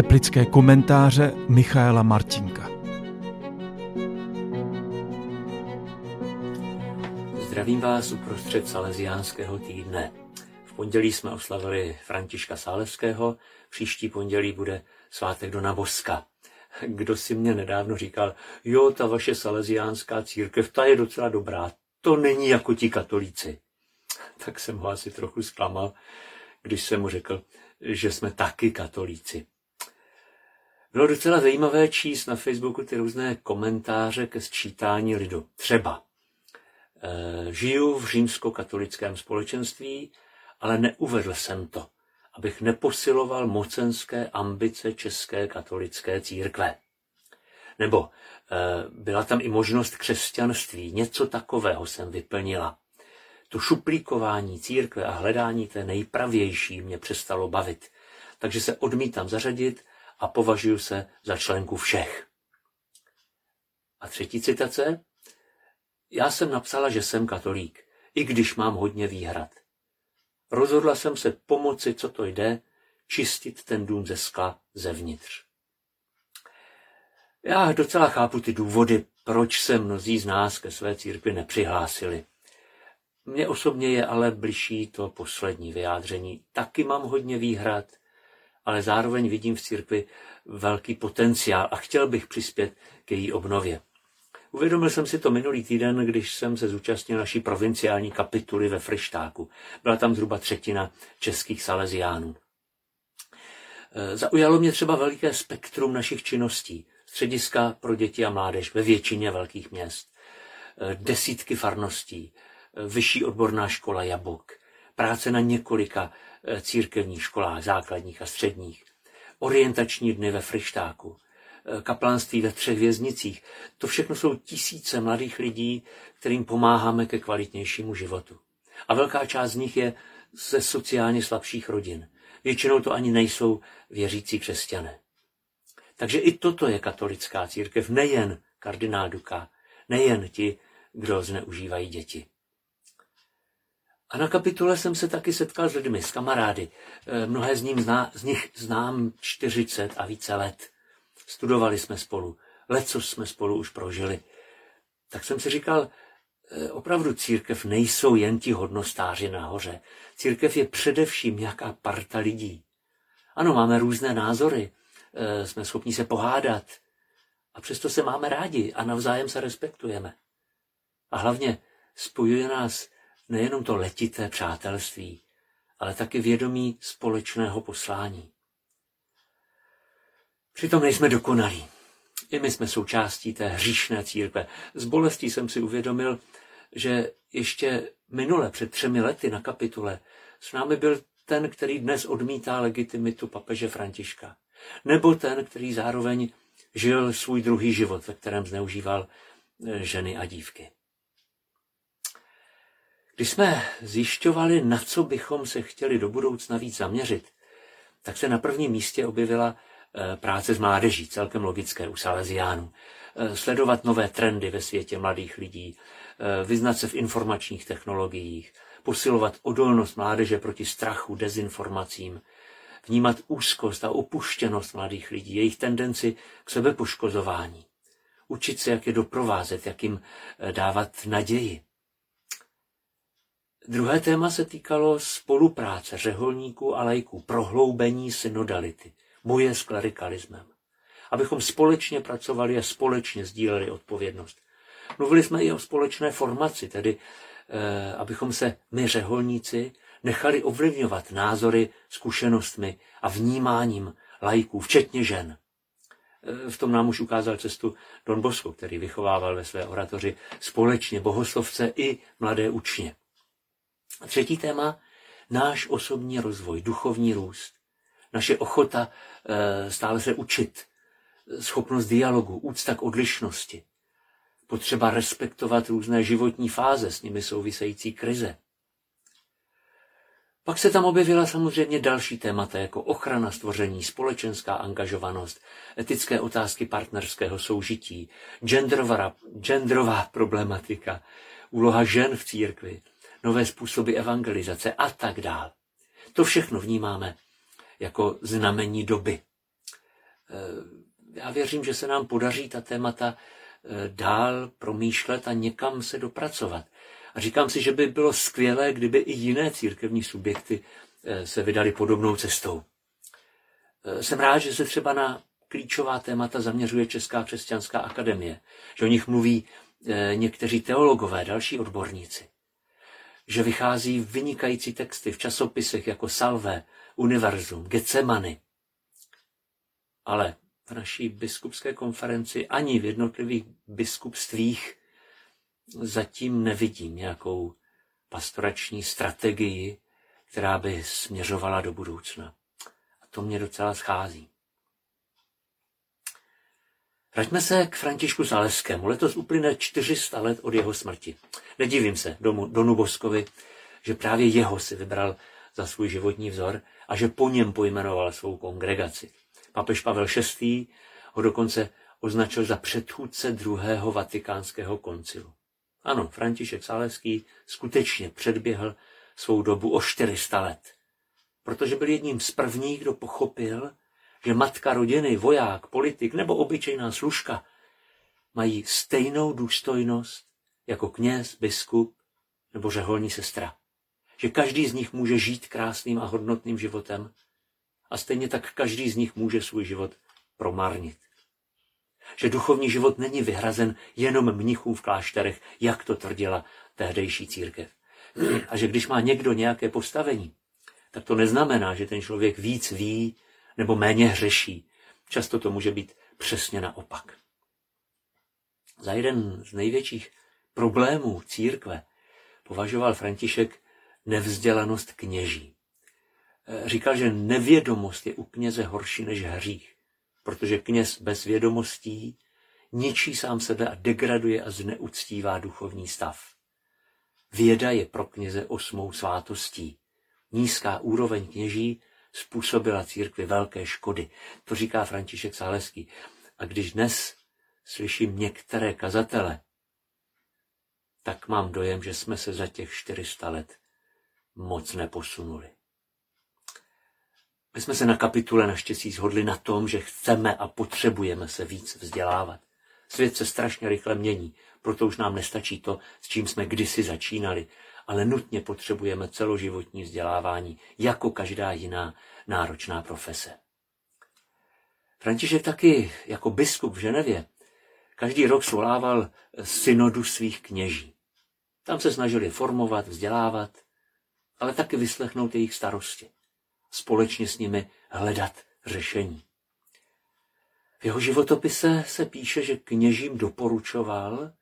Teplické komentáře Michaela Martinka. Zdravím vás uprostřed salesiánského týdne. V pondělí jsme oslavili Františka Saleského, příští pondělí bude svátek Dona Boska. Kdo si mě nedávno říkal, jo, ta vaše salesiánská církev, ta je docela dobrá, to není jako ti katolíci. Tak jsem ho asi trochu zklamal, když jsem mu řekl, že jsme taky katolíci. Bylo docela zajímavé číst na Facebooku ty různé komentáře ke sčítání lidu. Třeba žiju v římskokatolickém společenství, ale neuvedl jsem to, abych neposiloval mocenské ambice České katolické církve. Nebo byla tam i možnost křesťanství, něco takového jsem vyplnila. To šuplíkování církve a hledání té nejpravější mě přestalo bavit, takže se odmítám zařadit a považuji se za členku všech. A třetí citace. Já jsem napsala, že jsem katolík, i když mám hodně výhrad. Rozhodla jsem se pomoci, co to jde, čistit ten dům ze skla zevnitř. Já docela chápu ty důvody, proč se mnozí z nás ke své církvi nepřihlásili. Mně osobně je ale bližší to poslední vyjádření. Taky mám hodně výhrad, ale zároveň vidím v církvi velký potenciál a chtěl bych přispět k její obnově. Uvědomil jsem si to minulý týden, když jsem se zúčastnil naší provinciální kapituly ve Fryštáku. Byla tam zhruba 1/3 českých salesiánů. Zaujalo mě třeba velké spektrum našich činností. Střediska pro děti a mládež ve většině velkých měst. Desítky farností. Vyšší odborná škola Jabok. Práce na několika církevních školách, základních a středních. Orientační dny ve Fryštáku. Kaplanství ve 3 věznicích. To všechno jsou tisíce mladých lidí, kterým pomáháme ke kvalitnějšímu životu. A velká část z nich je ze sociálně slabších rodin. Většinou to ani nejsou věřící křesťané. Takže i toto je katolická církev, nejen kardinál Duka, nejen ti, kdo zneužívají děti. A na kapitule jsem se taky setkal s lidmi, s kamarády. Mnohé z nich znám 40 a více let. Studovali jsme spolu, leco jsme spolu už prožili. Tak jsem si říkal, opravdu církev nejsou jen ti hodnostáři nahoře. Církev je především nějaká parta lidí. Ano, máme různé názory, jsme schopni se pohádat. A přesto se máme rádi a navzájem se respektujeme. A hlavně spojuje nás nejenom to letité přátelství, ale taky vědomí společného poslání. Přitom nejsme dokonalí. I my jsme součástí té hříšné církve. S bolestí jsem si uvědomil, že ještě minule, před 3 lety na kapitule, s námi byl ten, který dnes odmítá legitimitu papeže Františka. Nebo ten, který zároveň žil svůj druhý život, ve kterém zneužíval ženy a dívky. Když jsme zjišťovali, na co bychom se chtěli do budoucna víc zaměřit, tak se na prvním místě objevila práce s mládeží, celkem logické u salesiánů. Sledovat nové trendy ve světě mladých lidí, vyznat se v informačních technologiích, posilovat odolnost mládeže proti strachu, dezinformacím, vnímat úzkost a opuštěnost mladých lidí, jejich tendenci k sebepoškozování, učit se, jak je doprovázet, jak jim dávat naději. Druhé téma se týkalo spolupráce řeholníků a laiků, prohloubení synodality, boje s klerikalismem. Abychom společně pracovali a společně sdíleli odpovědnost. Mluvili jsme i o společné formaci, tedy abychom se my řeholníci nechali ovlivňovat názory, zkušenostmi a vnímáním laiků, včetně žen. V tom nám už ukázal cestu Don Bosco, který vychovával ve své oratoři společně bohoslovce i mladé učně. Třetí téma, náš osobní rozvoj, duchovní růst, naše ochota stále se učit, schopnost dialogu, úcta k odlišnosti, potřeba respektovat různé životní fáze, s nimi související krize. Pak se tam objevila samozřejmě další témata jako ochrana stvoření, společenská angažovanost, etické otázky partnerského soužití, genderová problematika, úloha žen v církvi, nové způsoby evangelizace a tak dál. To všechno vnímáme jako znamení doby. Já věřím, že se nám podaří ta témata dál promýšlet a někam se dopracovat. A říkám si, že by bylo skvělé, kdyby i jiné církevní subjekty se vydali podobnou cestou. Jsem rád, že se třeba na klíčová témata zaměřuje Česká křesťanská akademie, že o nich mluví někteří teologové, další odborníci, že vychází vynikající texty v časopisech jako Salve, Univerzum, Getsemani. Ale v naší biskupské konferenci ani v jednotlivých biskupstvích zatím nevidím nějakou pastorační strategii, která by směřovala do budoucna. A to mě docela schází. Vraťme se k Františku Saleskému. Letos uplyne 400 let od jeho smrti. Nedivím se Donu Boskovi, že právě jeho si vybral za svůj životní vzor a že po něm pojmenoval svou kongregaci. Papež Pavel VI. Ho dokonce označil za předchůdce druhého Vatikánského koncilu. Ano, František Saleský skutečně předběhl svou dobu o 400 let, protože byl jedním z prvních, kdo pochopil, že matka rodiny, voják, politik nebo obyčejná služka mají stejnou důstojnost jako kněz, biskup nebo řeholní sestra. Že každý z nich může žít krásným a hodnotným životem a stejně tak každý z nich může svůj život promarnit. Že duchovní život není vyhrazen jenom mnichům v klášterech, jak to tvrdila tehdejší církev. A že když má někdo nějaké postavení, tak to neznamená, že ten člověk víc ví nebo méně hřeší. Často to může být přesně naopak. Za jeden z největších problémů církve považoval František nevzdělanost kněží. Říkal, že nevědomost je u kněze horší než hřích, protože kněz bez vědomostí ničí sám sebe a degraduje a zneuctívá duchovní stav. Věda je pro kněze 8. svátostí. Nízká úroveň kněží způsobila církvi velké škody. To říká František Saleský. A když dnes slyším některé kazatele, tak mám dojem, že jsme se za těch 400 let moc neposunuli. My jsme se na kapitule naštěstí shodli na tom, že chceme a potřebujeme se víc vzdělávat. Svět se strašně rychle mění, proto už nám nestačí to, s čím jsme kdysi začínali, ale nutně potřebujeme celoživotní vzdělávání, jako každá jiná náročná profese. František taky jako biskup v Ženevě každý rok svolával synodu svých kněží. Tam se snažili formovat, vzdělávat, ale taky vyslechnout jejich starosti. Společně s nimi hledat řešení. V jeho životopise se píše, že kněžím doporučoval,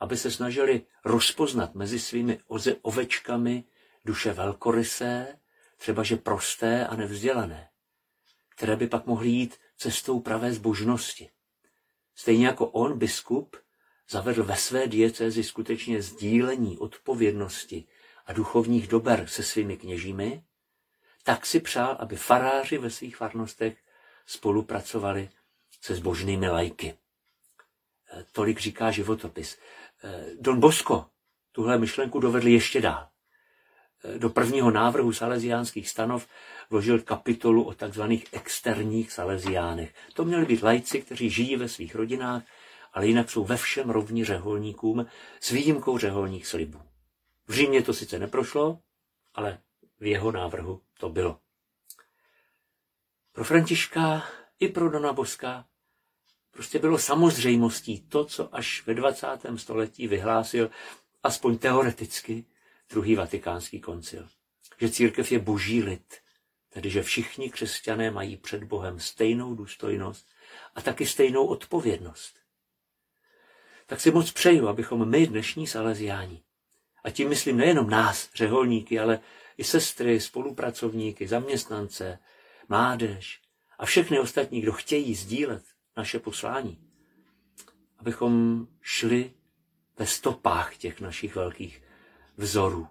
aby se snažili rozpoznat mezi svými ovečkami duše velkorysé, třebaže prosté a nevzdělané, které by pak mohly jít cestou pravé zbožnosti. Stejně jako on, biskup, zavedl ve své diecézi skutečně sdílení odpovědnosti a duchovních dober se svými kněžími, tak si přál, aby faráři ve svých farnostech spolupracovali se zbožnými laiky. Tolik říká životopis. Don Bosco tuhle myšlenku dovedl ještě dál. Do prvního návrhu salesiánských stanov vložil kapitolu o takzvaných externích salesiánech. To měli být laici, kteří žijí ve svých rodinách, ale jinak jsou ve všem rovni řeholníkům s výjimkou řeholních slibů. V Římě to sice neprošlo, ale v jeho návrhu to bylo. Pro Františka i pro Dona Boska prostě bylo samozřejmostí to, co až ve 20. století vyhlásil, aspoň teoreticky, druhý Vatikánský koncil. Že církev je boží lid, tedy že všichni křesťané mají před Bohem stejnou důstojnost a taky stejnou odpovědnost. Tak si moc přeju, abychom my dnešní salesiáni, a tím myslím nejenom nás, řeholníky, ale i sestry, spolupracovníky, zaměstnance, mládež a všechny ostatní, kdo chtějí sdílet naše poslání, abychom šli ve stopách těch našich velkých vzorů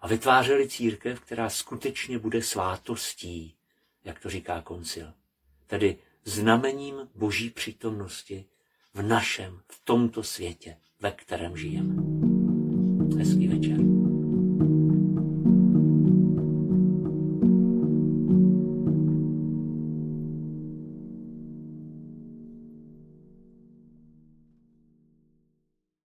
a vytvářeli církev, která skutečně bude svátostí, jak to říká koncil, tedy znamením boží přítomnosti v našem, v tomto světě, ve kterém žijeme.